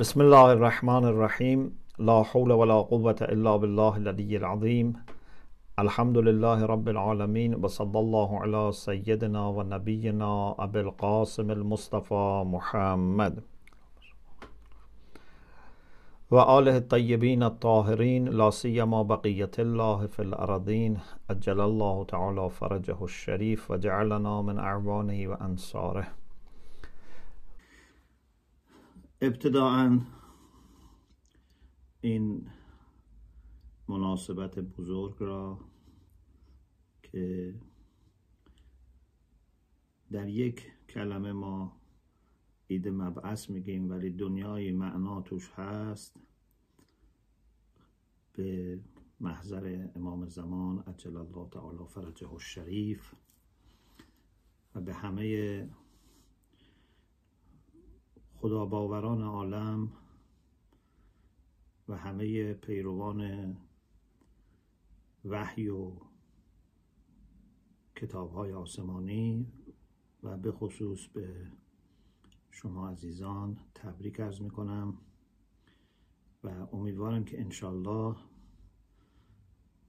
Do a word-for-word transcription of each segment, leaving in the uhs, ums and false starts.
Bismillah ar-Rahman ar-Rahim. La hawla wa la quwwata illa billah al-aliy al-azim. Alhamdulillahi rabbil alameen. Wa sallallahu ala sayyidina wa nabiyyina abil qasim al-Mustafa Muhammad. Wa alihi at-tayyibin at-tahirin. La siyama baqiyatillahi fil aradin. Ajjalallahu ta'ala farajahu al-sharif. Wa ja'alana min a'wanihi wa ansarih. ابتداءً این مناسبت بزرگ را که در یک کلمه ما عید مبعث میگیم ولی دنیای معنا توش هست به محضر امام زمان عجل الله تعالی فرجه الشریف و به همه خدا باوران عالم و همه پیروان وحی و کتاب‌های آسمانی و به خصوص به شما عزیزان تبریک عرض می‌کنم و امیدوارم که انشالله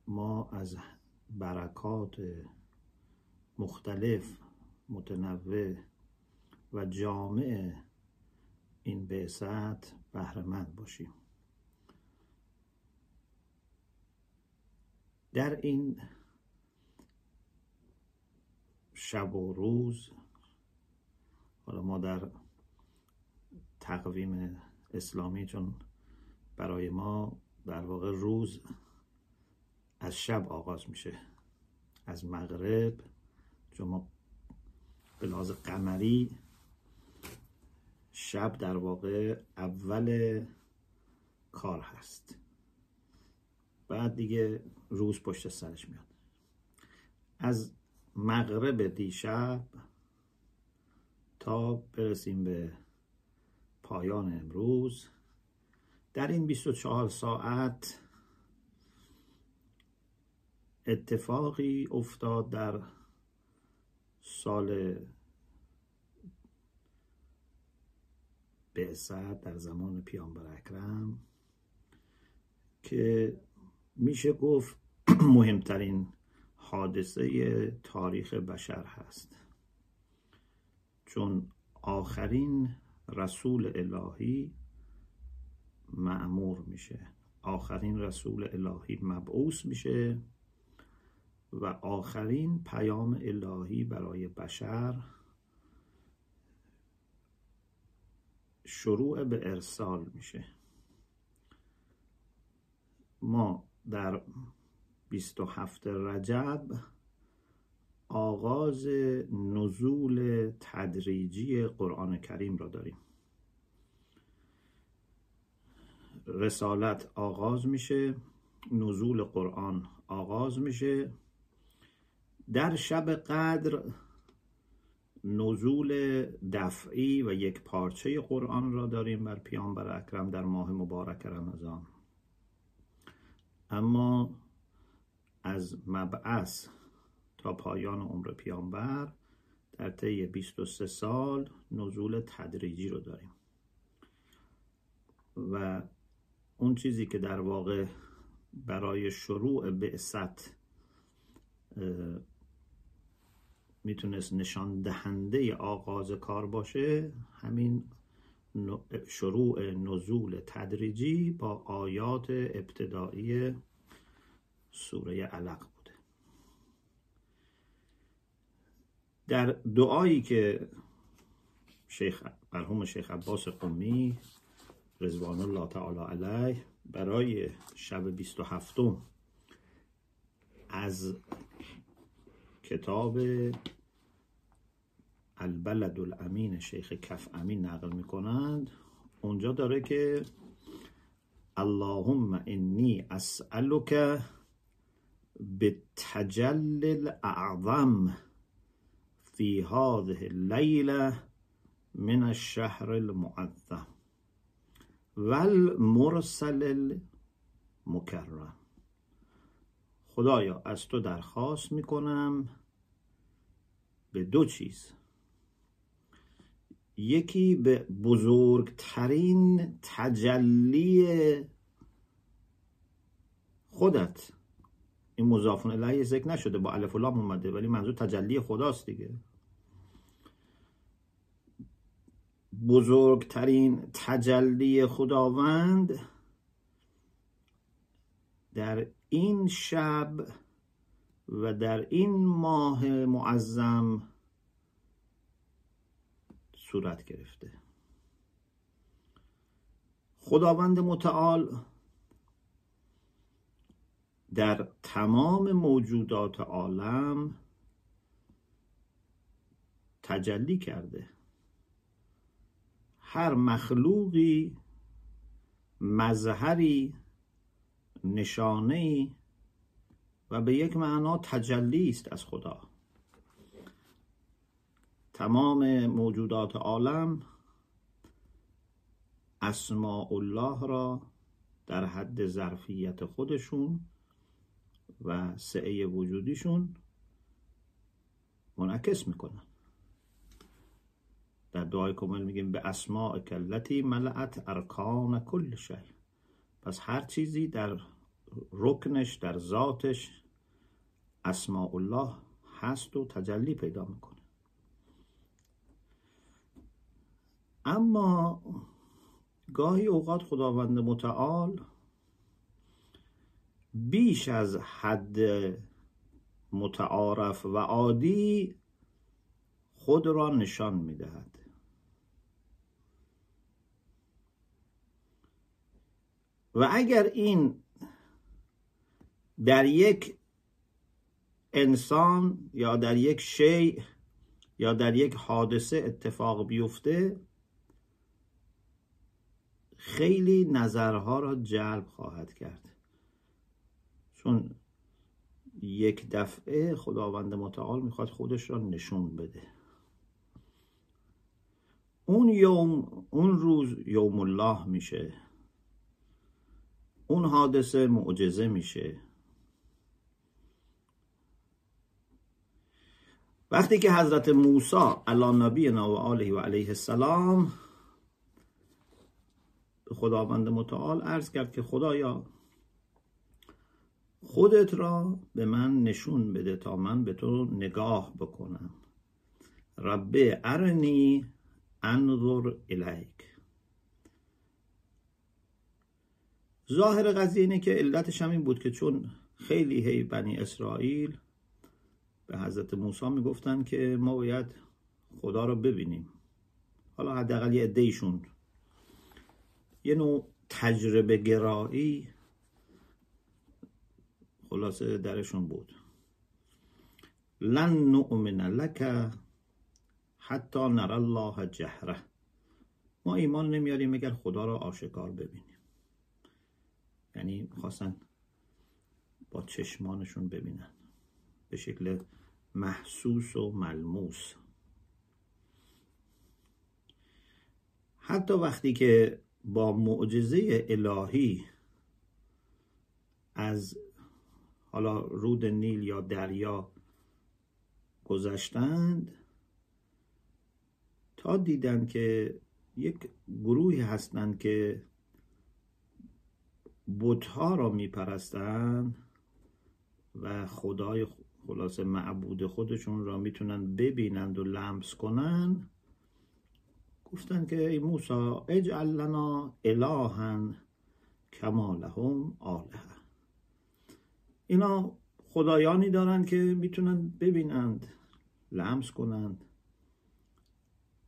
ما از برکات مختلف متنوع و جامع این بعثت بهره‌مند باشیم. در این شب و روز، حالا ما در تقویم اسلامی چون برای ما در واقع روز از شب آغاز میشه، از مغرب، چون ما به لحاظ قمری شب در واقع اول کار هست، بعد دیگه روز پشت سرش میاد. از مغرب دیشب تا برسیم به پایان امروز، در این بیست و چهار ساعت اتفاقی افتاد در سال بعثت در زمان پیامبر اکرم که میشه گفت مهمترین حادثه تاریخ بشر هست، چون آخرین رسول الهی مأمور میشه، آخرین رسول الهی مبعوث میشه و آخرین پیام الهی برای بشر شروع به ارسال میشه. ما در بیست و هفت رجب آغاز نزول تدریجی قرآن کریم را داریم. رسالت آغاز میشه، نزول قرآن آغاز میشه. در شب قدر نزول دفعی و یک پارچه قرآن را داریم بر پیامبر اکرم در ماه مبارک رمضان. اما از مبعث تا پایان عمر پیامبر در طی بیست و سه سال نزول تدریجی رو داریم و اون چیزی که در واقع برای شروع بعثت میتونست نشان دهنده آغاز کار باشه، همین شروع نزول تدریجی با آیات ابتدایی سوره علق بوده. در دعایی که شیخ مرحوم شیخ عباس قمی رضوان الله تعالی علیه برای شب بیست و هفت از کتاب البلد الامین شیخ کف امین نقل می کنند، اونجا داره که اللهم انی اسألک بالتجلی الاعظم فی هذه اللیله من الشهر المعظم والمرسل المکرم. خدایا از تو درخواست می کنم به دو چیز، یکی به بزرگترین تجلی خودت، این مضاف الیه ذکر نشده، با الف و لام اومده، ولی منظور تجلی خداست دیگه. بزرگترین تجلی خداوند در این شب و در این ماه معظم صورت گرفته. خداوند متعال در تمام موجودات عالم تجلی کرده. هر مخلوقی مظهری، نشانه‌ای و به یک معنا تجلی است از خدا. تمام موجودات عالم اسماء الله را در حد ظرفیت خودشون و سعه وجودیشون منعکس میکنن. در دعای کامل میگیم به اسماء کلتی ملعت ارکان کل شی. پس هر چیزی در رکنش، در ذاتش اسماء الله هست و تجلی پیدا میکنه. اما گاهی اوقات خداوند متعال بیش از حد متعارف و عادی خود را نشان میدهد. و اگر این در یک انسان یا در یک شیء یا در یک حادثه اتفاق بیفته، خیلی نظرها را جلب خواهد کرد، چون یک دفعه خداوند متعال میخواد خودش را نشون بده. اون یوم، اون روز یوم الله میشه، اون حادثه معجزه میشه. وقتی که حضرت موسی علی نبینا و آله و علیه السلام خداوند متعال عرض کرد که خدایا خودت را به من نشون بده تا من به تو نگاه بکنم. رب ارنی انظر الیک. ظاهر قضیه اینه که علتش هم این بود که چون خیلی هی بنی اسرائیل به حضرت موسی میگفتن که ما باید خدا را ببینیم، حالا حداقل یه عده‌ایشون یه نوع تجربه گرایی خلاصه درشون بود. لن نؤمن لک حتی نر الله جهره. ما ایمان نمیاریم اگر خدا را آشکار ببینیم. یعنی خواستن با چشمانشون ببینن به شکل محسوس و ملموس. حتی وقتی که با معجزه الهی از حالا رود نیل یا دریا گذشتند تا دیدن که یک گروهی هستند که بت‌ها را میپرستند و خدای خلاصه معبود خودشون را میتونن ببینند و لمس کنن، گفتن که ای موسی اجعل لنا الهن کما لهم آله. اینا خدایانی دارن که میتونن ببینند، لمس کنند.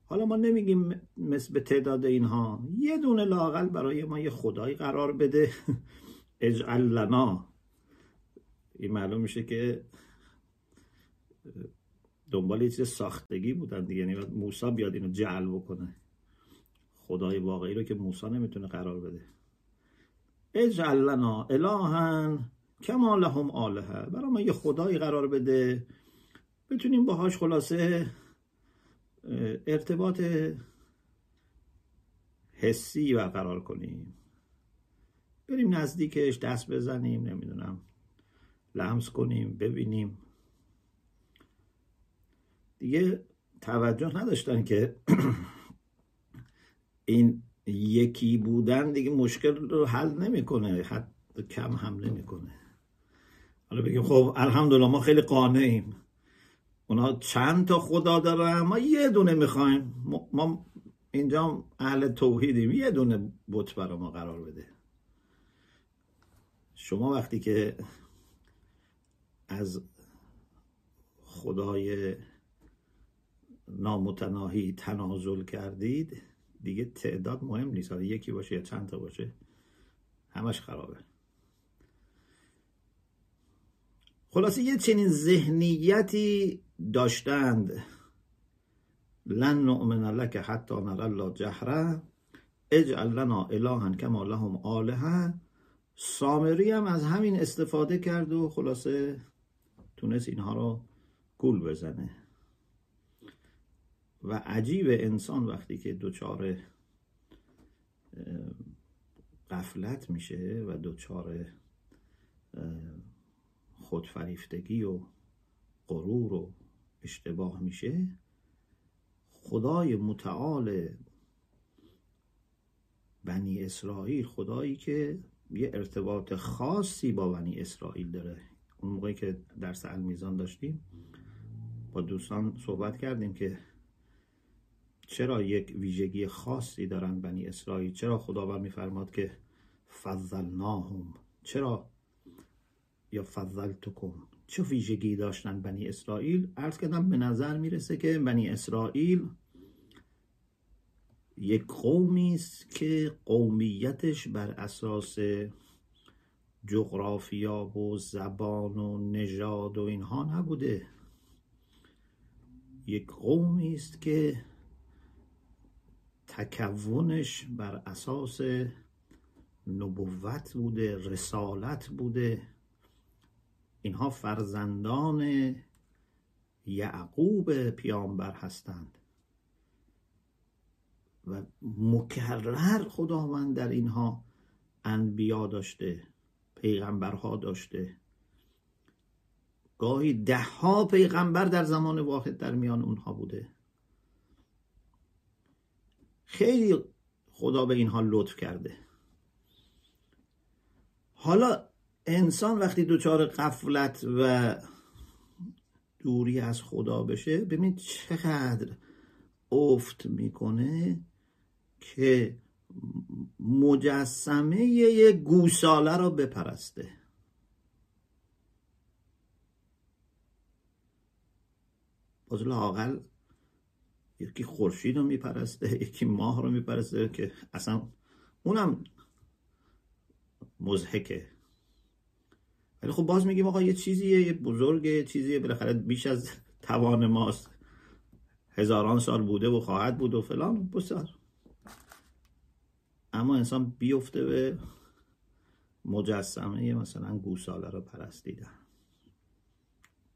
حالا ما نمیگیم مثل به تعداد اینها، یه دونه لااقل برای ما یه خدایی قرار بده. اجعل لنا، این معلوم میشه که دنبال یه چیز ساختگی بودن دیگه. یعنی موسی بیاد اینو جعل بکنه، خدای واقعی رو که موسی نمیتونه قرار بده. اجعل لنا الهن کما لهم آله. برای ما یه خدایی قرار بده بتونیم باهاش خلاصه ارتباط حسی برقرار کنیم، بریم نزدیکش، دست بزنیم، نمیدونم لمس کنیم، ببینیم. دیگه توجه نداشتن که این یکی بودن دیگه مشکل رو حل نمیکنه، حتی کم حمله میکنه. حالا بگیم خب الحمدلله ما خیلی قانعیم، اونا چند تا خدا دارن ما یه دونه میخوایم، ما اینجا اهل توحیدیم، یه دونه بت برا ما قرار بده. شما وقتی که از خدای نامتناهی تنازل کردید دیگه تعداد مهم نیست، یکی باشه یا چند تا باشه همش خرابه. خلاصه یه چنین ذهنیتی داشتند، لن نؤمن لک حتی نری الله جهرا اجعل لنا الها کما لهم آلهه. سامری هم از همین استفاده کرد و خلاصه تونست اینها رو گول بزنه. و عجیب انسان وقتی که دوچار غفلت میشه و دوچار خودفریفتگی و غرور و اشتباه میشه، خدای متعال بنی اسرائیل، خدایی که یه ارتباط خاصی با بنی اسرائیل داره. اون موقعی که درس المیزان داشتیم با دوستان صحبت کردیم که چرا یک ویژگی خاصی دارن بنی اسرائیل، چرا خداوند میفرماد که فضلناهم، چرا یا فضلتکم، چه ویژگی داشتن بنی اسرائیل؟ عرض کردم به نظر میرسه که بنی اسرائیل یک قومی است که قومیتش بر اساس جغرافیا و زبان و نژاد و اینها نبوده، یک قومی است که تکونش بر اساس نبوت بوده، رسالت بوده. اینها فرزندان یعقوب پیامبر هستند و مکرر خداوند در اینها انبیا داشته، پیغمبرها داشته، گاهی ده ها پیغمبر در زمان واحد در میان اونها بوده. خیلی خدا به اینها لطف کرده. حالا انسان وقتی دوچار غفلت و دوری از خدا بشه، ببین چقدر افت میکنه که مجسمه یه گوساله را بپرسته. باز لااقل یکی خورشید رو میپرسته، یکی ماه رو میپرسته که اصلا اونم مضحکه. ولی خب باز میگیم آقا یه چیزیه، یه بزرگه، یه چیزیه، بالاخره بیش از توان ماست، هزاران سال بوده و خواهد بود و فلان بسار. اما انسان بیفته به مجسمه مثلا گوساله رو پرستیدن،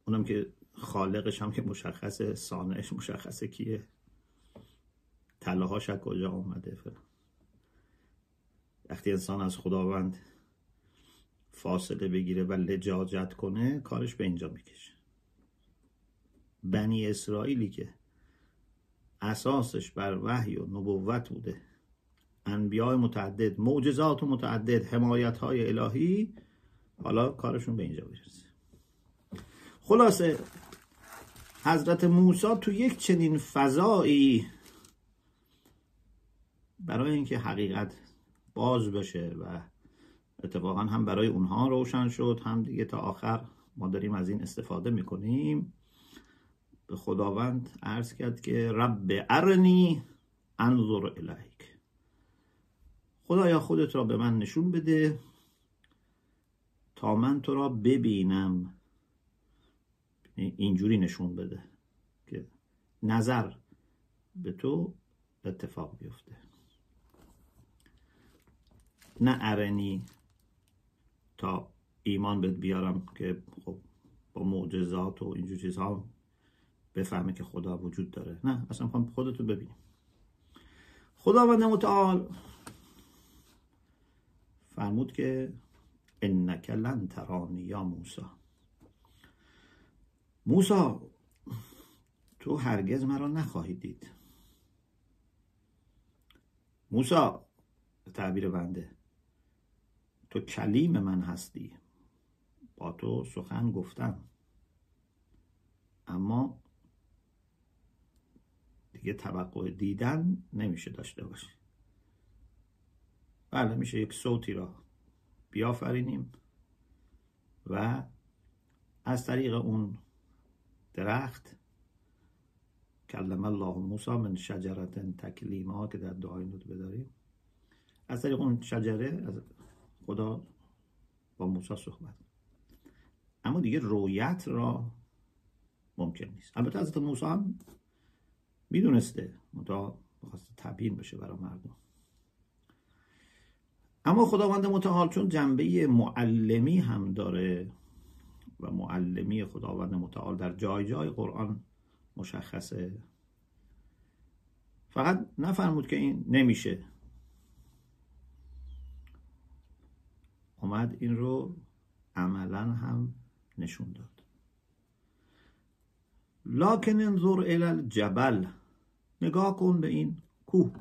اونم که خالقش هم که مشخصه، صانعش مشخصه کیه، طلاهاش از کجا اومده فلان. وقتی انسان از خداوند فاصله بگیره و لجاجت کنه کارش به اینجا میکشه. بنی اسرائیلی که اساسش بر وحی و نبوت بوده، انبیاء متعدد، معجزات متعدد، حمایت‌های الهی، حالا کارشون به اینجا برسه. خلاصه حضرت موسی تو یک چنین فضایی برای اینکه حقیقت باز بشه و اتفاقا هم برای اونها روشن شد، هم دیگه تا آخر ما داریم از این استفاده میکنیم، به خداوند عرض کرد که رب ارنی انظر الیک، خدایا خودت را به من نشون بده تا من تو را ببینم. اینجوری نشون بده که نظر به تو اتفاق بیفته، نه ارنی تا ایمان بهت بیارم که خب با معجزات و اینجور چیزها بفهمه که خدا وجود داره، نه اصلا میخوام خودتو ببینیم. خداوند متعال فرمود که انک لن ترانی یا موسی، موسی تو هرگز مرا نخواهی دید. موسا، تعبیر بنده، تو کلیم من هستی، با تو سخن گفتم، اما دیگه توقع دیدن نمیشه داشته باشی. بله، میشه یک صوتی را بیافرینیم و از طریق اون درخت کلم الله موسی من شجرتن تکلیما که در دعای ندبه داریم، از طریق اون شجره خدا با موسی صحبت، اما دیگه رویت را ممکن نیست. البته حضرت موسی هم میدونسته، منتها میخواسته تبیین بشه برای مردم. اما خداوند متعال چون جنبه معلمی هم داره و معلمی خداوند متعال در جای جای قرآن مشخصه، فقط نفرمود که این نمیشه، اومد این رو عملا هم نشون داد. لکن انظر الی الجبل، نگاه کن به این کوه.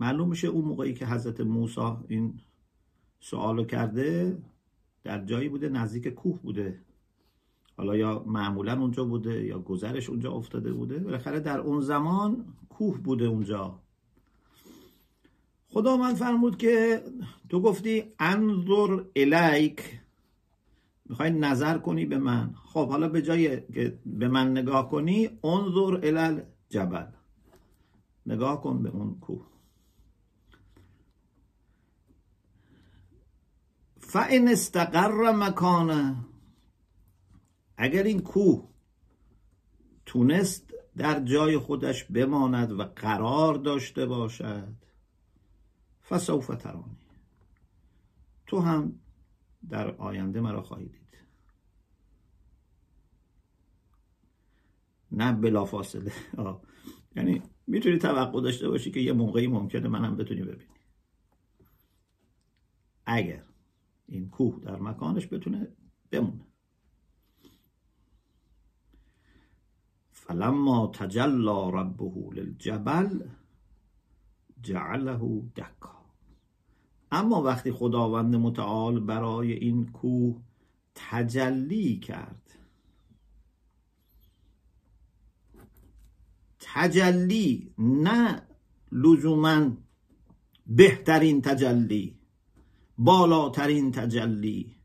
معلوم میشه اون موقعی که حضرت موسی این سوالو کرده در جایی بوده نزدیک کوه بوده، حالا یا معمولا اونجا بوده یا گذرش اونجا افتاده بوده، بالاخره در اون زمان کوه بوده اونجا. خدا من فرمود که تو گفتی انظر الیک، میخوای نظر کنی به من، خب حالا به جای که به من نگاه کنی انظر الی الجبل، نگاه کن به اون کوه. فَإِنْ اسْتَقَرَّ مَكَانَهُ، اگر این کوه تونست در جای خودش بماند و قرار داشته باشد، فَسَوْفَ تَرَانِی، تو هم در آینده مرا خواهی دید، نه بلافاصله. یعنی میتونی توقع داشته باشی که یه موقعی ممکنه منم بتونی ببینی، اگر این کوه در مکانش بتونه بمونه. فلما تجلی ربه للجبل جعله دکا، اما وقتی خداوند متعال برای این کوه تجلی کرد، تجلی نه لزوما بهترین تجلی، بالاترین تجلی،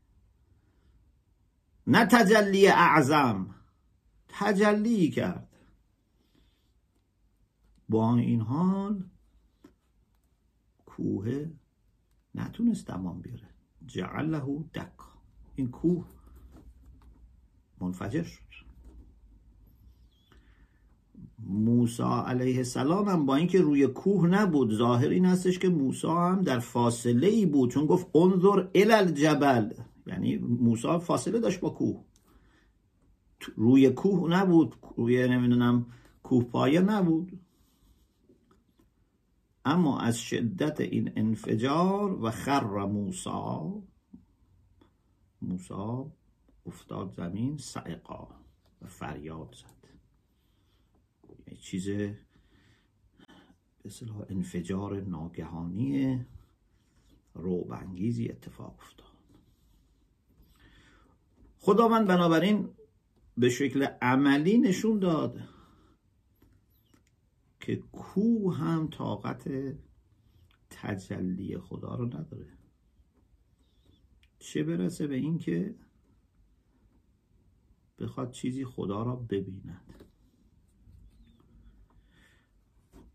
نه تجلی اعظم، تجلی کرد، با این حال کوه نتونست تمام بیاره. جعله دکا، این کوه منفجر شد. موسی علیه السلام هم با اینکه روی کوه نبود، ظاهر این هستش که موسی هم در فاصله ای بود، چون گفت انظر الی الجبل، یعنی موسی فاصله داشت با کوه، روی کوه نبود، روی نمیدونم کوه پایه نبود، اما از شدت این انفجار و خر موسی، موسی افتاد زمین صعقا و فریاد زد. چیز به اصطلاح انفجار ناگهانی رعب انگیزی اتفاق افتاد. خداوند بنابراین به شکل عملی نشون داد که کوه هم طاقت تجلی خدا رو نداره، چه برسه به این که بخواد چیزی خدا را ببیند.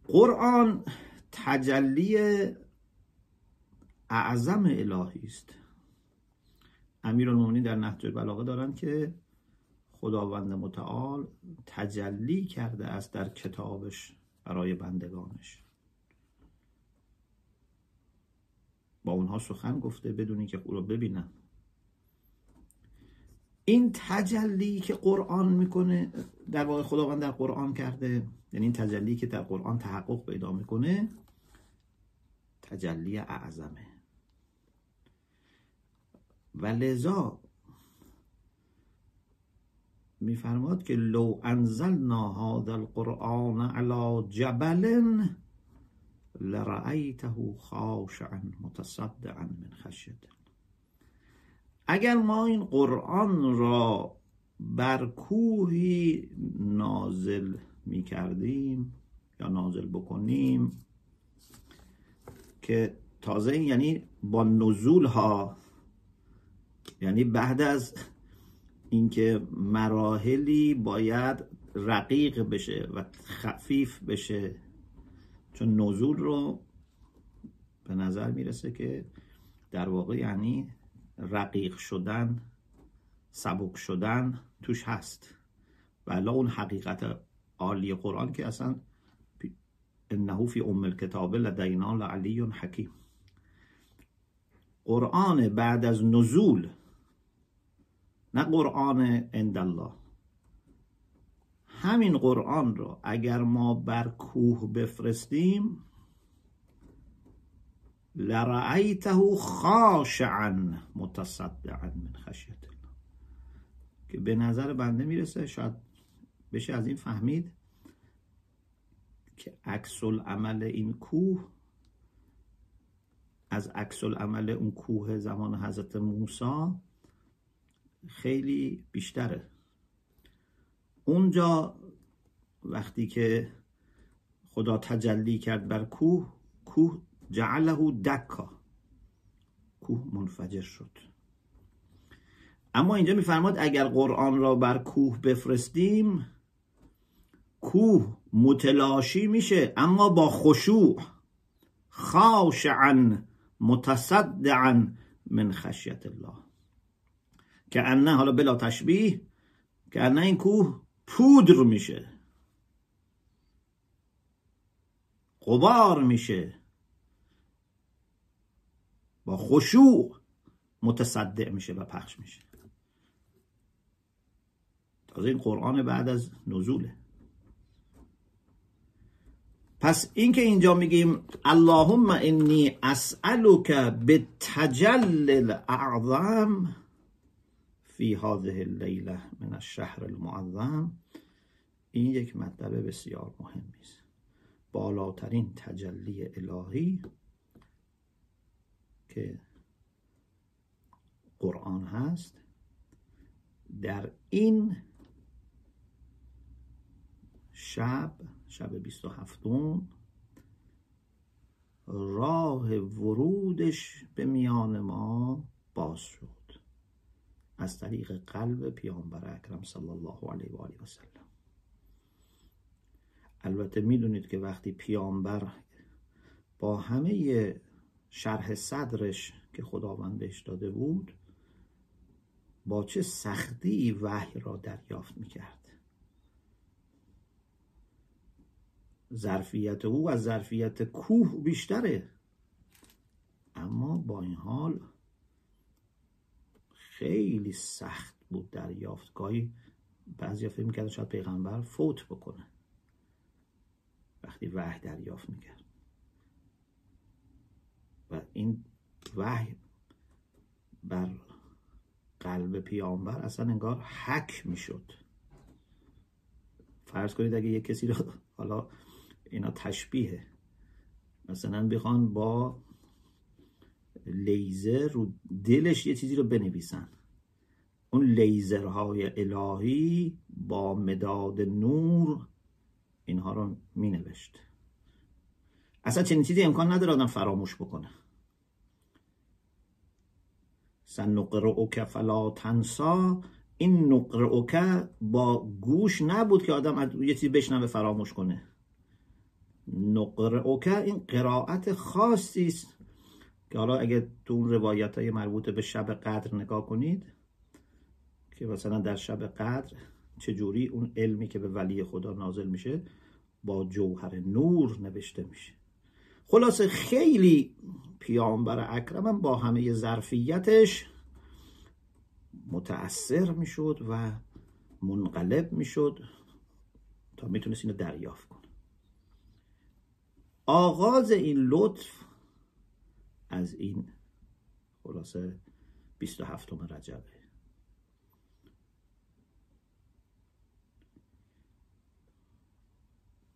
قرآن تجلی اعظم الهی است. امیرالمومنین در نهج البلاغه دارند که خداوند متعال تجلی کرده است در کتابش برای بندگانش، با اونها سخن گفته بدون اینکه او را ببینن. این تجلی که قرآن میکنه، در واقع خداوند در قرآن کرده، یعنی این تجلی که در قرآن تحقق پیدا میکنه تجلی اعظمه، و لذا میفرماد که لو انزلنا هذا القرآن علی جبل لرأيته خاشعا متصدعا من خشیته. اگر ما این قرآن را بر کوهی نازل می کردیم یا نازل بکنیم، که تازه یعنی با نزول ها، یعنی بعد از اینکه مراحلی باید رقیق بشه و خفیف بشه، چون نزول رو به نظر میرسه که در واقع یعنی رقیق شدن، سبک شدن توش هست. ولی اون حقیقت عالی قرآن که اصلا انه فی ام الکتاب لدینا لعلی حکیم، قرآن بعد از نزول، نه قرآن عند الله، همین قرآن را اگر ما بر کوه بفرستیم لرأیته خاشعا متصدعا من خشیت الله، که به نظر بنده میرسه شاید بشه از این فهمید که عکس العمل این کوه از عکس العمل اون کوه زمان حضرت موسی خیلی بیشتره. اونجا وقتی که خدا تجلی کرد بر کوه، کوه جعله دکا، کوه منفجر شد. اما اینجا میفرماد اگر قرآن را بر کوه بفرستیم، کوه متلاشی میشه اما با خشوع، خاشعا متصدعا من خشیت الله، که انه، حالا بلا تشبیه، که انه این کوه پودر میشه، غبار میشه، با خشوع متصدع میشه و پخش میشه. تازه این قرآن بعد از نزوله. پس این که اینجا میگیم اللهم انی اسألک بالتجلی الاعظم فی هذه اللیله من الشهر المعظم، این یک مطلب بسیار مهم است. بالاترین تجلی الهی که قرآن هست در این شب، شب بیست و هفتم، راه ورودش به میان ما باز شد از طریق قلب پیامبر اکرم صلی الله علیه و آله و سلم. البته میدونید که وقتی پیامبر با همه شرح صدرش که خداوند بهش داده بود با چه سختی وحی را دریافت میکرد، ظرفیت او از ظرفیت کوه بیشتره، اما با این حال خیلی سخت بود دریافت. گاهی بعضی فکر میکردن شاید پیغمبر فوت بکنه وقتی وحی دریافت میکرد. و این وحی بر قلب پیامبر اصلا انگار حک میشد. فرض کنید اگه یک کسی را، حالا اینا تشبیه، مثلا بخوان با لیزر رو دلش یه چیزی رو بنویسن، اون لیزرهای الهی با مداد نور اینها رو مینوشت. اصلا چنین چیزی امکان نداره آدم فراموش بکنه. سنقرئک فلا تنسی، این نقرئک با گوش نبود که آدم یه چیزی بشنوه فراموش کنه. نقرئک این قرائت خاصی است که حالا اگه تو اون روایت های مربوط به شب قدر نگاه کنید که مثلا در شب قدر چجوری اون علمی که به ولی خدا نازل میشه با جوهر نور نوشته میشه. خلاصه خیلی پیامبر اکرمم با همه ظرفیتش متأثر میشد و منقلب میشد تا میتونست اینو دریافت کنه. آغاز این لطف از این خلاصه بیست و هفتم رجبه.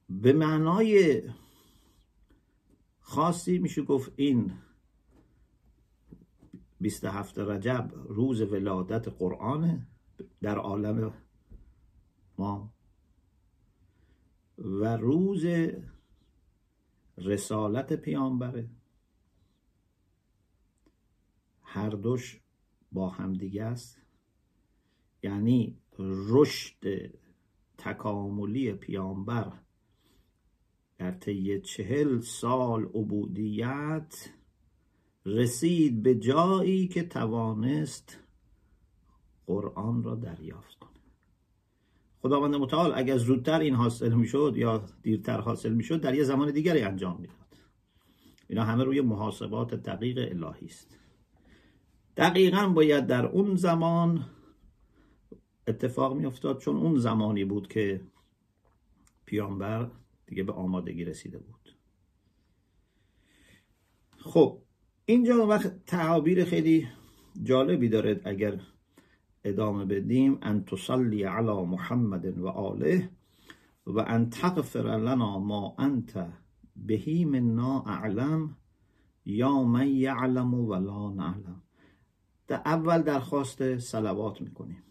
به معنای خاصی میشه گفت این بیست و هفتم رجب روز ولادت قرآن در عالم ما و روز رسالت پیامبره. هر دوش با همدیگه است، یعنی رشد تکاملی پیامبر در طی چهل سال عبودیت رسید به جایی که توانست قرآن را دریافت کنه. خداوند متعال اگر زودتر این حاصل میشد یا دیرتر حاصل میشد در یه زمان دیگری انجام میداد. اینا همه روی محاسبات دقیق الهی است. دقیقاً باید در اون زمان اتفاق میافتاد، چون اون زمانی بود که پیامبر دیگه به آمادگی رسیده بود. خب اینجا وقت تعابیر خیلی جالبی داره اگر ادامه بدیم. ان تصلی علی محمد و آله و ان تغفر لنا ما انت بهی منا اعلم یا من یعلم ولا نعلم. در اول درخواست صلوات میکنیم،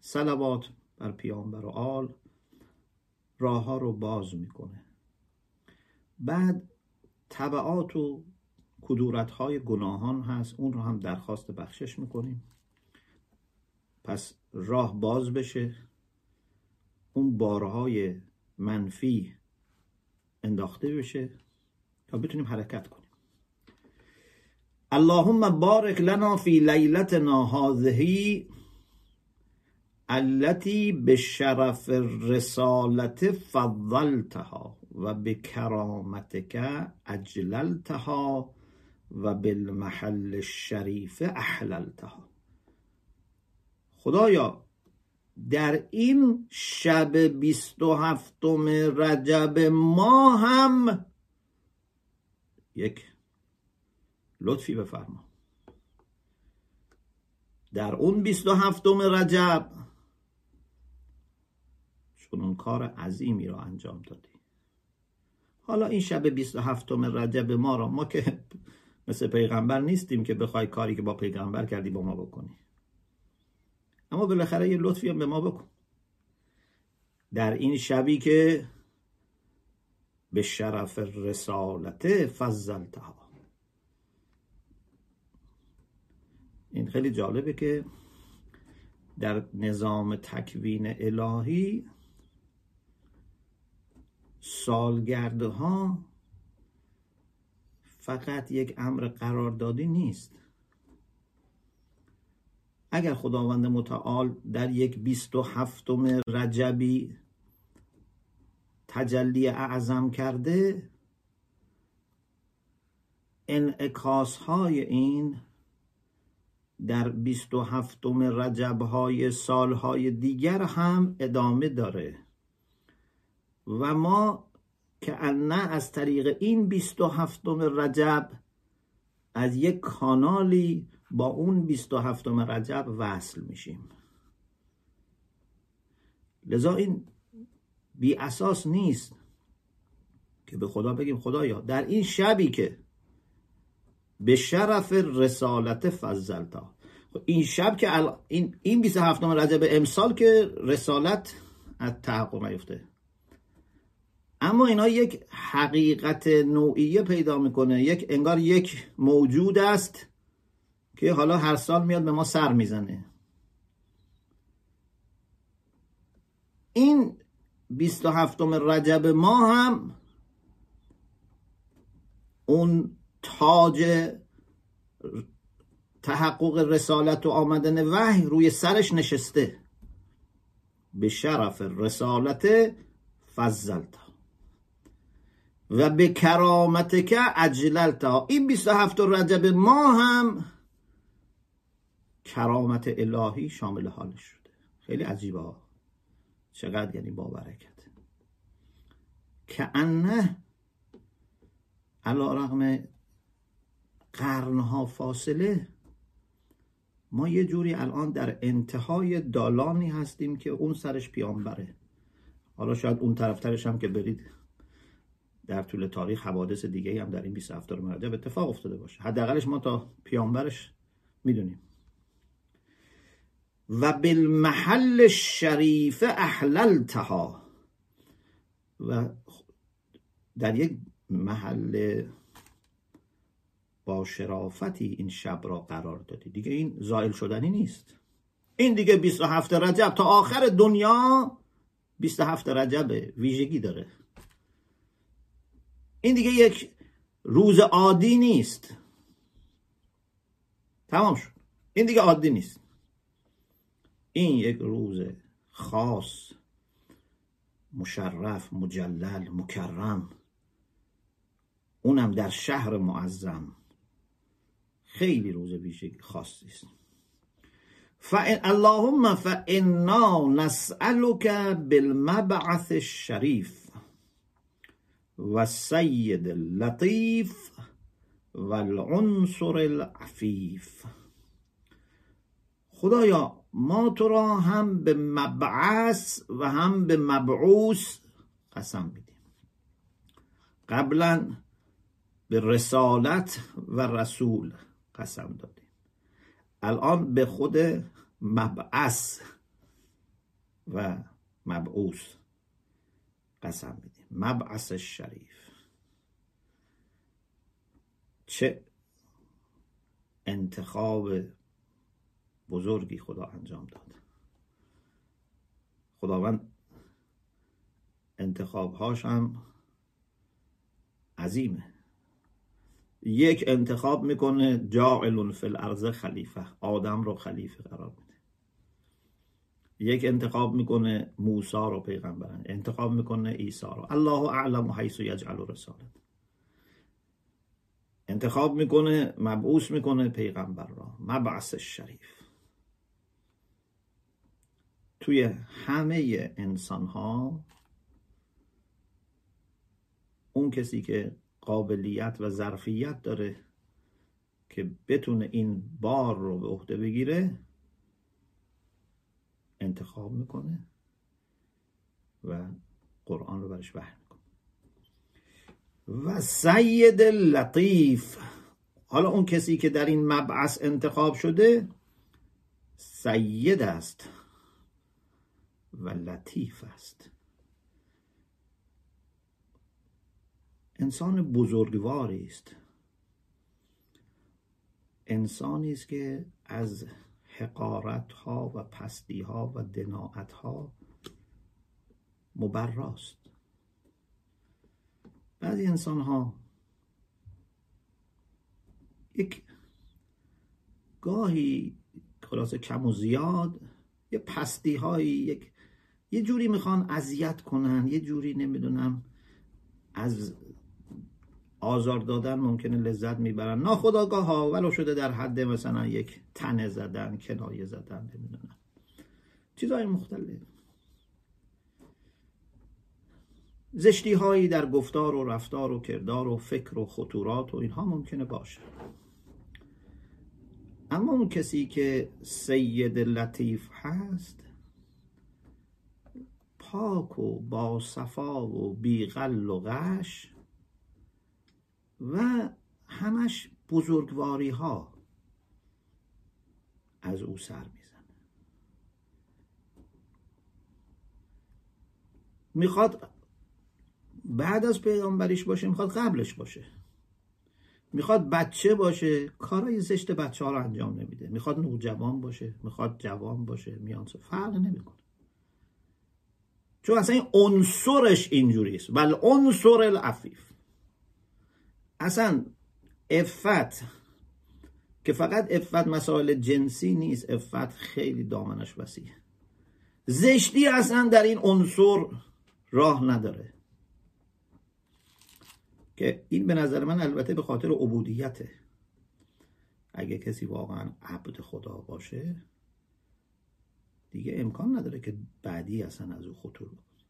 صلوات بر پیامبر و آل راه ها رو باز میکنه. بعد تبعات و کدورت های گناهان هست، اون رو هم درخواست بخشش میکنیم پس راه باز بشه، اون بارهای منفی انداخته بشه تا بتونیم حرکت کنیم. اللهم بارک لنا فی لیلتنا هذه التي بشرف الرسالة فضلتها و بكرامتك اجللتها و بالمحل الشریف احللتها. خدایا در این شب بیست و هفتم رجب ما هم یک لطفی بفرما. در اون بیست و هفتم رجب اون کار عظیمی را انجام دادی، حالا این شب بیست و هفتم رجب ما را، ما که مثل پیغمبر نیستیم که بخوای کاری که با پیغمبر کردی با ما بکنی، اما بالاخره یه لطفی هم به ما بکن. در این شبی که به شرف رسالت فضلتها، این خیلی جالبه که در نظام تکوین الهی سالگرده ها فقط یک امر قراردادی نیست. اگر خداوند متعال در یک بیست و هفتم رجبی تجلی اعظم کرده، انعکاس های این در بیست و هفتم رجب های سال های دیگر هم ادامه داره و ما که انه از طریق این بیست و هفتم رجب از یک کانالی با اون بیست و هفتم رجب وصل میشیم. لذا این بی اساس نیست که به خدا بگیم خدایا در این شبی که به شرف رسالت فضلتا، این شب که ال... این این بیست و هفتم رجب امسال که رسالت از تحقق نیفته، اما اینا یک حقیقت نوعیه پیدا میکنه، یک انگار یک موجود است که حالا هر سال میاد به ما سر میزنه. این بیست و هفتم رجب ما هم اون تاج تحقق رسالت و آمدن وحی روی سرش نشسته. به شرف رسالت فضلتا و به کرامت که اجللتا. این بیست و هفتم رجب ما هم کرامت الهی شامل حالش شده. خیلی عجیبه ها، چقدر یعنی با برکت. که انه علی رغم قرنها فاصله، ما یه جوری الان در انتهای دالانی هستیم که اون سرش پیامبره. حالا شاید اون طرفترش هم که برید در طول تاریخ حوادث دیگه هم در این بیست و هفت رجب اتفاق افتاده باشه، حداقلش ما تا پیامبرش میدونیم. و بالمحل شریف احللتها، و در یک محل با شرافتی این شب را قرار دادی. دیگه این زائل شدنی نیست، این دیگه بیست و هفت رجب تا آخر دنیا بیست و هفت رجب ویژگی داره. این دیگه یک روز عادی نیست. تمام شد، این دیگه عادی نیست، این یک روز خاص، مشرف، مجلل، مکرم، اونم در شهر معظم. خیلی روز ویژگی خاصی است. فإن اللهم فإنا نسألك بالمبعث الشريف والسيد اللطيف والعنصر العفيف. خدایا ما تو را هم به مبعث و هم به مبعوث قسم میدیم. قبلا به رسالت و رسول قسم دادیم، الان به خود مبعث و مبعوث قسم میدیم. مبعث شریف، چه انتخاب بزرگی خدا انجام داد. خداوند انتخابهاش هم عظیمه. یک انتخاب میکنه، جاعلون فی الارض خلیفه، آدم رو خلیفه قرار میده. یک انتخاب میکنه موسی رو پیغمبران، انتخاب میکنه عیسی رو، الله اعلم حیث یجعل رسالت. انتخاب میکنه، مبعوث میکنه پیغمبر رو، مبعث شریف. توی همه انسان ها اون کسی که قابلیت و ظرفیت داره که بتونه این بار رو به عهده بگیره انتخاب میکنه و قرآن رو برش وحی میکنه. و سید لطیف، حالا اون کسی که در این مبعث انتخاب شده سید است و لطیف است، انسان بزرگواری است، انسانی است که از حقارت ها و پستی ها و دناعت ها مبراست. بعضی انسان ها یک گاهی خلاصه کم و زیاد یه پستی هایی، یک یه جوری میخوان اذیت کنن، یه جوری نمیدونم از آزار دادن ممکنه لذت میبرن ناخودآگاه ها، ولو شده در حد مثلا یک تنه زدن، کنایه زدن، نمیدونم چیزهای مختلف، زشتی هایی در گفتار و رفتار و کردار و فکر و خطورات و اینها ممکنه باشه. اما اون کسی که سید لطیف هست، پاک و با صفا و بیغل و غش و همش بزرگواری ها از او سر میزنه. میخواد بعد از پیامبریش باشه، میخواد قبلش باشه، میخواد بچه باشه، کارای زشت بچه ها رو انجام نمیده، میخواد نوجوان باشه، میخواد جوان باشه، میانسه، فرق نمیکنه، چون اصلا این عنصرش اینجوریست. بل عنصر العفیف، اصلا عفت که فقط عفت مسائل جنسی نیست، عفت خیلی دامنش وسیعه. زشتی اصلا در این عنصر راه نداره، که این به نظر من البته به خاطر عبودیته. اگه کسی واقعا عبد خدا باشه دیگه امکان نداره که بعدی اصلا از او خطور بود.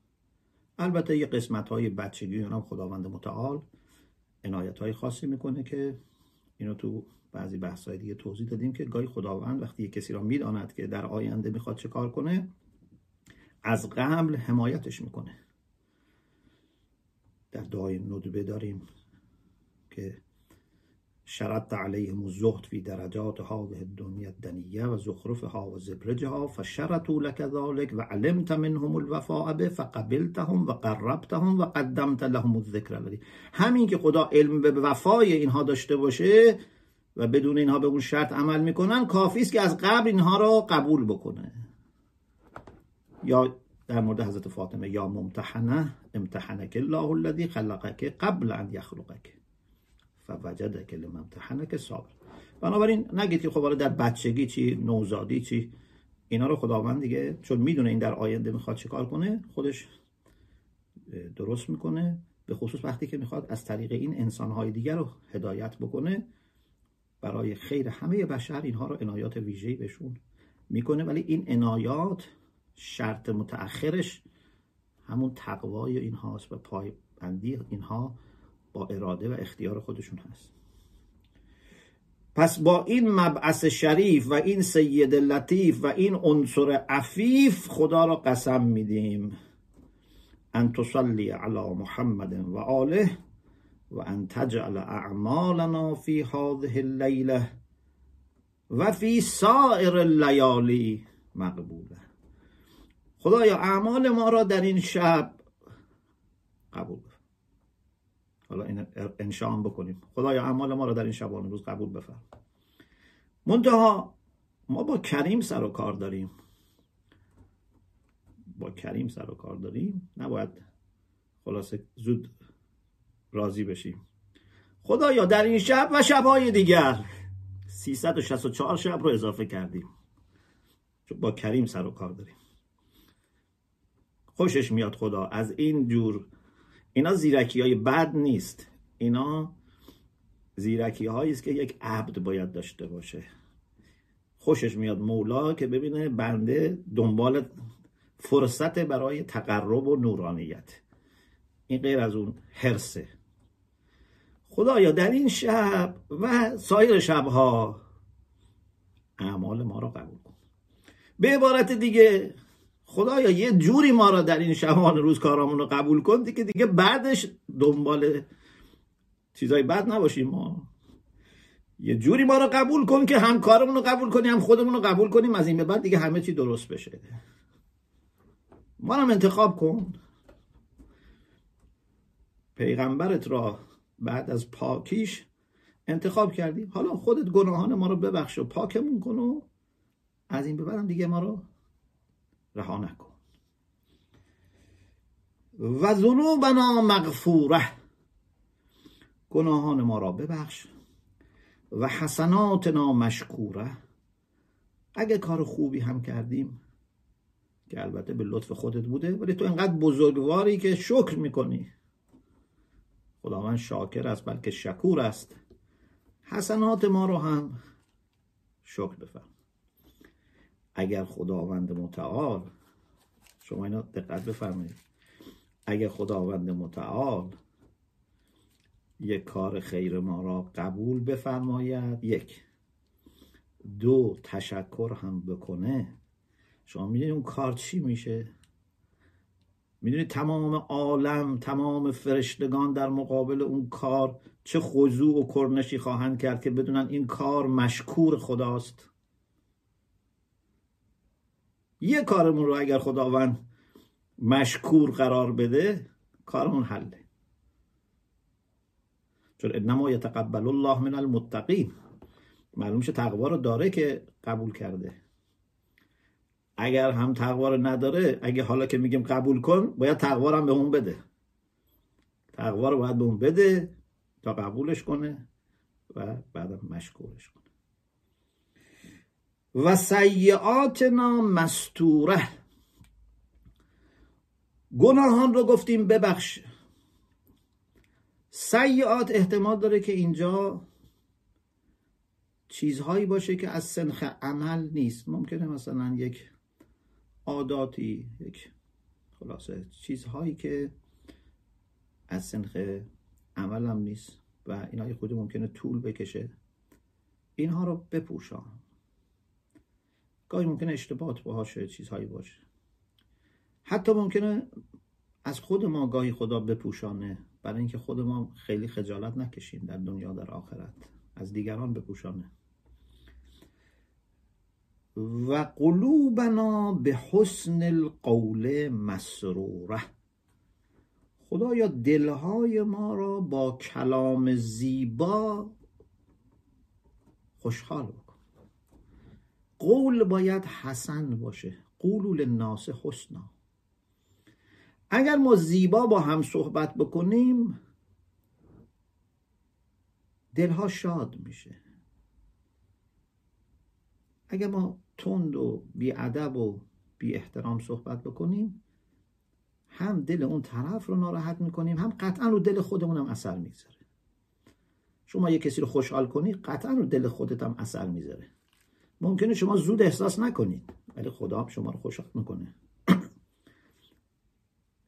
البته یه قسمت های بچگی اونم خداوند متعال عنایت های خاصی میکنه که اینو تو بعضی بحث های دیگه توضیح دادیم، که گاهی خداوند وقتی یه کسی را میداند که در آینده میخواد چه کار کنه، از قبل حمایتش میکنه. در دعای ندبه داریم که شرط علیهم الزهد فی درجات هذه الدنیا الدنیه و زخرفها و زبرجها فشرطوا لك ذلك و علمت منهم الوفاء به فقبلتهم و قربتهم و قدمت لهم الذکر. همین که خدا علم به وفای اینها داشته باشه و بدون اینها به اون شرط عمل میکنن کافی است که از قبل اینها را قبول بکنه. یا در مورد حضرت فاطمه یا ممتحنه امتحنک الله الذی خلقک قبل ان یخلقک فوجدک لممتحنک صابر. بنابراین نگید که خب حالا در بچگی چی، نوزادی چی، اینا رو خداوند دیگه چون میدونه این در آینده میخواد چیکار کنه خودش درست میکنه، به خصوص وقتی که میخواد از طریق این انسانهای دیگر رو هدایت بکنه برای خیر همه بشر، اینها رو عنایات ویژه‌ای بهشون میکنه. ولی این عنایات شرط متأخرش همون تقوای اینهاست و پایبندی اینها با اراده و اختیار خودشون هست. پس با این مبعث شریف و این سید لطیف و این عنصر عفیف خدا را قسم میدیم ان تصلی علی محمد و آله و ان تجعل اعمالنا فی هذه اللیله و فی سایر اللیالی مقبوله. خدایا اعمال ما را در این شب قبول بفرما. حالا این انشاء بکنیم خدایا اعمال ما را در این شبانه روز قبول بفرما. منتها ما با کریم سر و کار داریم، با کریم سر و کار داریم، نباید خلاصه زود راضی بشیم. خدایا در این شب و شبهای دیگر سیصد و شصت و چهار شب رو اضافه کردیم چون با کریم سر و کار داریم. خوشش میاد خدا از این جور، اینا زیرکی های بد نیست، اینا زیرکی هایی است که یک عبد باید داشته باشه. خوشش میاد مولا که ببینه بنده دنبال فرصت برای تقرب و نورانیت، این غیر از اون حرصه. خدایا در این شب و سایر شبها اعمال ما را قبول کن. به عبارت دیگه خدایا یه جوری ما را در این شبان روز کارامون رو قبول کن دیگه دیگه بعدش دنبال چیزای بد نباشیم. ما یه جوری ما را قبول کن که هم کارمون رو قبول کنیم هم خودمون رو قبول کنیم، از این به بعد دیگه همه چی درست بشه. ما را انتخاب کن، پیغمبرت را بعد از پاکیش انتخاب کردی، حالا خودت گناهان ما رو ببخش و پاکمون کن و از این به بعد دیگه ما رو رها نکن. و ذنوبنا مغفوره، گناهان ما را ببخش و حسناتنا مشکوره، اگه کار خوبی هم کردیم که البته به لطف خودت بوده ولی تو اینقدر بزرگواری که شکر میکنی. خداوند شاکر است بلکه شکور است، حسنات ما را هم شکر بفرما. اگر خداوند متعال، شما اینا دقت بفرمایید، اگر خداوند متعال یک کار خیر ما را قبول بفرماید، یک دو تشکر هم بکنه، شما میدونید اون کار چی میشه؟ میدونید تمام عالم، تمام فرشتگان در مقابل اون کار چه خضوع و کرنشی خواهند کرد که بدونن این کار مشکور خداست. یه کارمون رو اگر خداوند مشکور قرار بده کارمون حله، چون انما یتقبل الله من المتقین، معلوم شه تقوا رو داره که قبول کرده. اگر هم تقوا رو نداره، اگه حالا که میگیم قبول کن باید تقوا رو هم به اون بده، تقوا رو باید به اون بده تا قبولش کنه و بعدم مشکورش کنه. و سیئاتنا مستوره، گناهان رو گفتیم ببخش. سیئات احتمال داره که اینجا چیزهایی باشه که از سنخ عمل نیست، ممکنه مثلا یک عاداتی، یک خلاصه چیزهایی که از سنخ عمل هم نیست و اینها خود ممکنه طول بکشه، اینها رو بپوشان. گاهی ممکنه اشتباهات باشه، چیزهایی باشه، حتی ممکنه از خود ما گاهی خدا بپوشانه برای اینکه خود ما خیلی خجالت نکشیم در دنیا در آخرت، از دیگران بپوشانه. و قلوبنا به حسن القول مسروره، خدایا دلهای ما را با کلام زیبا خوشحال بکن. قول باید حسن باشه، قولوا للناس حسنا. اگر ما زیبا با هم صحبت بکنیم دلها شاد میشه. اگر ما تند و بی‌ادب و بی احترام صحبت بکنیم هم دل اون طرف رو ناراحت میکنیم، هم قطعا رو دل خودمون هم اثر میذاره. شما یه کسی رو خوشحال کنی قطعا رو دل خودت هم اثر میذاره. ممکنه شما زود احساس نکنید ولی خدا هم شما رو خوشحال میکنه.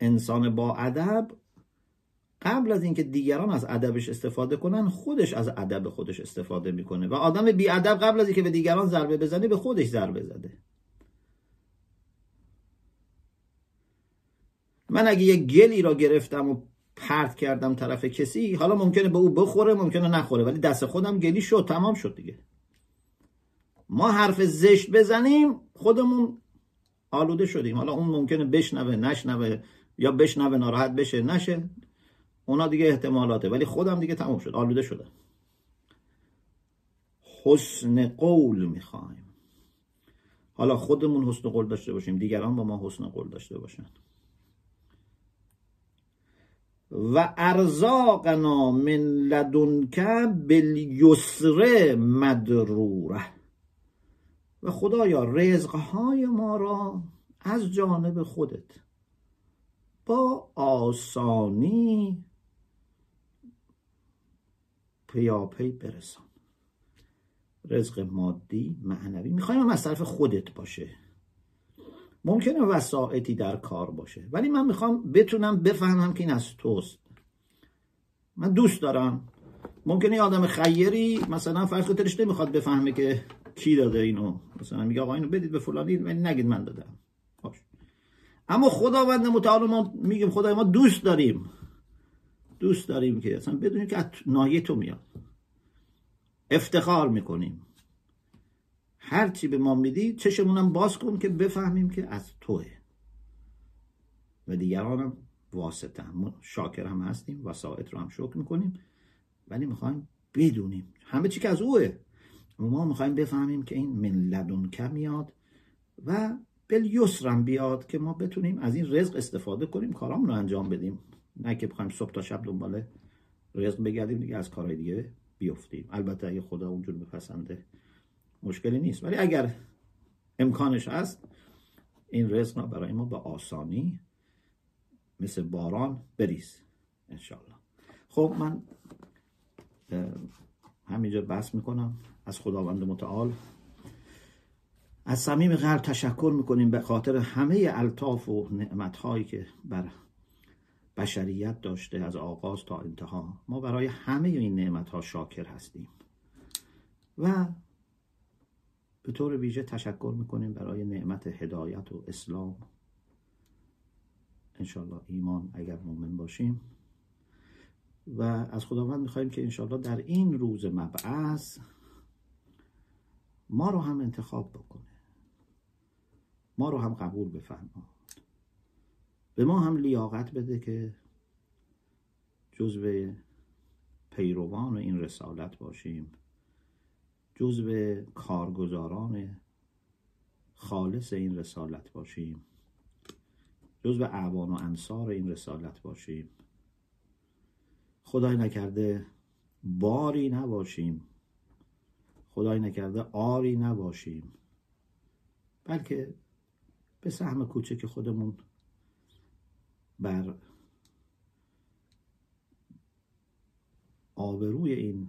انسان با ادب قبل از اینکه دیگران از ادبش استفاده کنن خودش از ادب خودش استفاده میکنه، و آدم بی ادب قبل از اینکه به دیگران ضربه بزنه به خودش ضربه زده. من اگه یه گلی را گرفتم و پرت کردم طرف کسی، حالا ممکنه به او بخوره ممکنه نخوره، ولی دست خودم گلی شد، تمام شد دیگه. ما حرف زشت بزنیم خودمون آلوده شدیم، حالا اون ممکنه بشنوه نشنوه یا بشنوه ناراحت بشه نشه، اونا دیگه احتمالاته، ولی خودم دیگه تمام شد، آلوده شدم. حسن قول میخوایم، حالا خودمون حسن قول داشته باشیم، دیگران با ما حسن قول داشته باشن. و ارزاقنا من لدنک بالیسر مدروره، و خدایا رزقهای ما را از جانب خودت با آسانی پیاپی برسان. رزق مادی معنوی میخوایم هم از طرف خودت باشه، ممکنه وسائطی در کار باشه، ولی من میخوام بتونم بفهمم که این از توست. من دوست دارم، ممکنه یه آدم خیری مثلا فرض کنید ترش نمیخواد بفهمه که کی داده اینو، مثلا میگه آقا اینو بدید به فلانی، ولی نگید من دادم. باشه. اما خداوند متعال ما میگیم خدای ما دوست داریم، دوست داریم که اصلا بدونیم که از ناحیه تو میاد. افتخار میکنیم، هر چی به ما میدی چشمونم باز کن که بفهمیم که از توه، و دیگرانم واسطه هم شاکر هم هستیم، وسائط رو هم شکر میکنیم، ولی میخوایم بدونیم همه چی که از اوه. ما میخوایم بفهمیم که این من لدنک میاد و بالیسرم بیاد که ما بتونیم از این رزق استفاده کنیم، کارامون رو انجام بدیم، نه که بخوایم صبح تا شب دنبال رزق بگردیم دیگه از کارهای دیگه بیفتیم. البته اگه خدا اونجور بپسنده مشکلی نیست، ولی اگر امکانش هست این رزق برای ما به آسانی مثل باران بریز انشالله. خب من همینجا بس میکنم. از خداوند متعال از صمیم قلب تشکر میکنیم به خاطر همه الطاف و نعمتهایی که بر بشریت داشته از آغاز تا انتها. ما برای همه این نعمتها شاکر هستیم و به طور ویژه تشکر میکنیم برای نعمت هدایت و اسلام، انشالله ایمان اگر مومن باشیم. و از خداوند میخواییم که انشالله در این روز مبعث ما رو هم انتخاب بکنه، ما رو هم قبول بفرما، به ما هم لیاقت بده که جزو پیروان و این رسالت باشیم، جزو کارگزاران خالص این رسالت باشیم، جزو اعوان و انصار این رسالت باشیم. خدای نکرده باری نباشیم، خدای نکرده آری نباشیم، بلکه به سهم کوچک خودمون بر آبروی این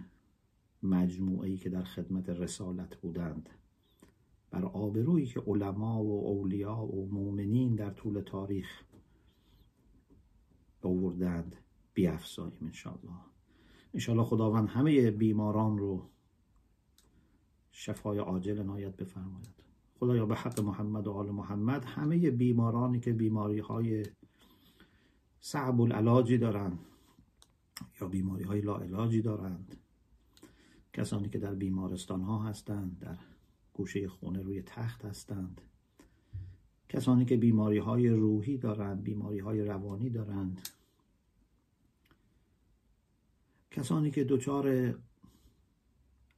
مجموعه‌ای که در خدمت رسالت بودند، بر آبرویی که علما و اولیا و مؤمنین در طول تاریخ آوردند بیافزاییم انشاءالله. انشاءالله خداوند همه بیماران رو شفای عاجل عنایت بفرماید. خدایا به حق محمد و آل محمد همه بیمارانی که بیماری های صعب العلاجی دارند، یا بیماری های لاعلاجی دارند، کسانی که در بیمارستان ها هستند، در گوشه خونه روی تخت هستند، کسانی که بیماری های روحی دارند، بیماری های روانی دارند، کسانی که دچار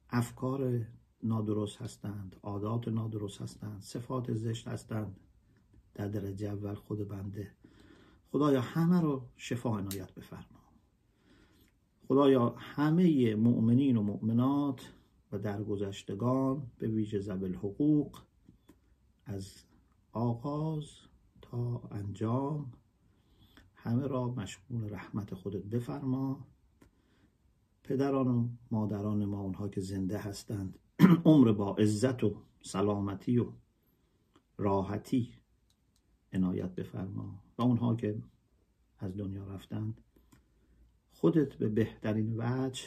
افکار نادرست هستند، عادات نادرست هستند، صفات زشت هستند، در درجه اول خود بنده. خدایا همه رو شفا عنایت بفرما. خدایا همه مؤمنین و مؤمنات و درگذشتگان به ویژه ذوی الحقوق از آغاز تا انجام همه را مشمول رحمت خودت بفرما. پدران و مادران ما، اونها که زنده هستند، عمر با عزت و سلامتی و راحتی عنایت بفرما و اونها که از دنیا رفتند خودت به بهترین وجه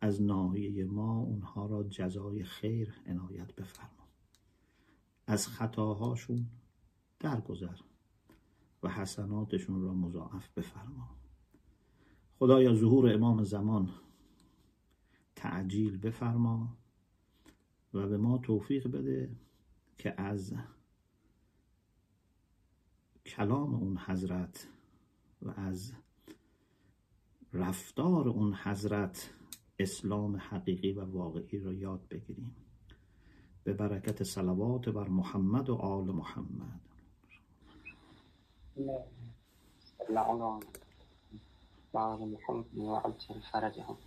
از ناحیه ما اونها را جزای خیر عنایت بفرما. از خطاهاشون درگذر و حسناتشون را مضاعف بفرما. خدایا ظهور امام زمان تعجیل بفرما و به ما توفیق بده که از کلام اون حضرت و از رفتار اون حضرت اسلام حقیقی و واقعی را یاد بگیریم. به برکت صلوات بر محمد و آل محمد. اللهم صل على محمد وعجل فرجهم.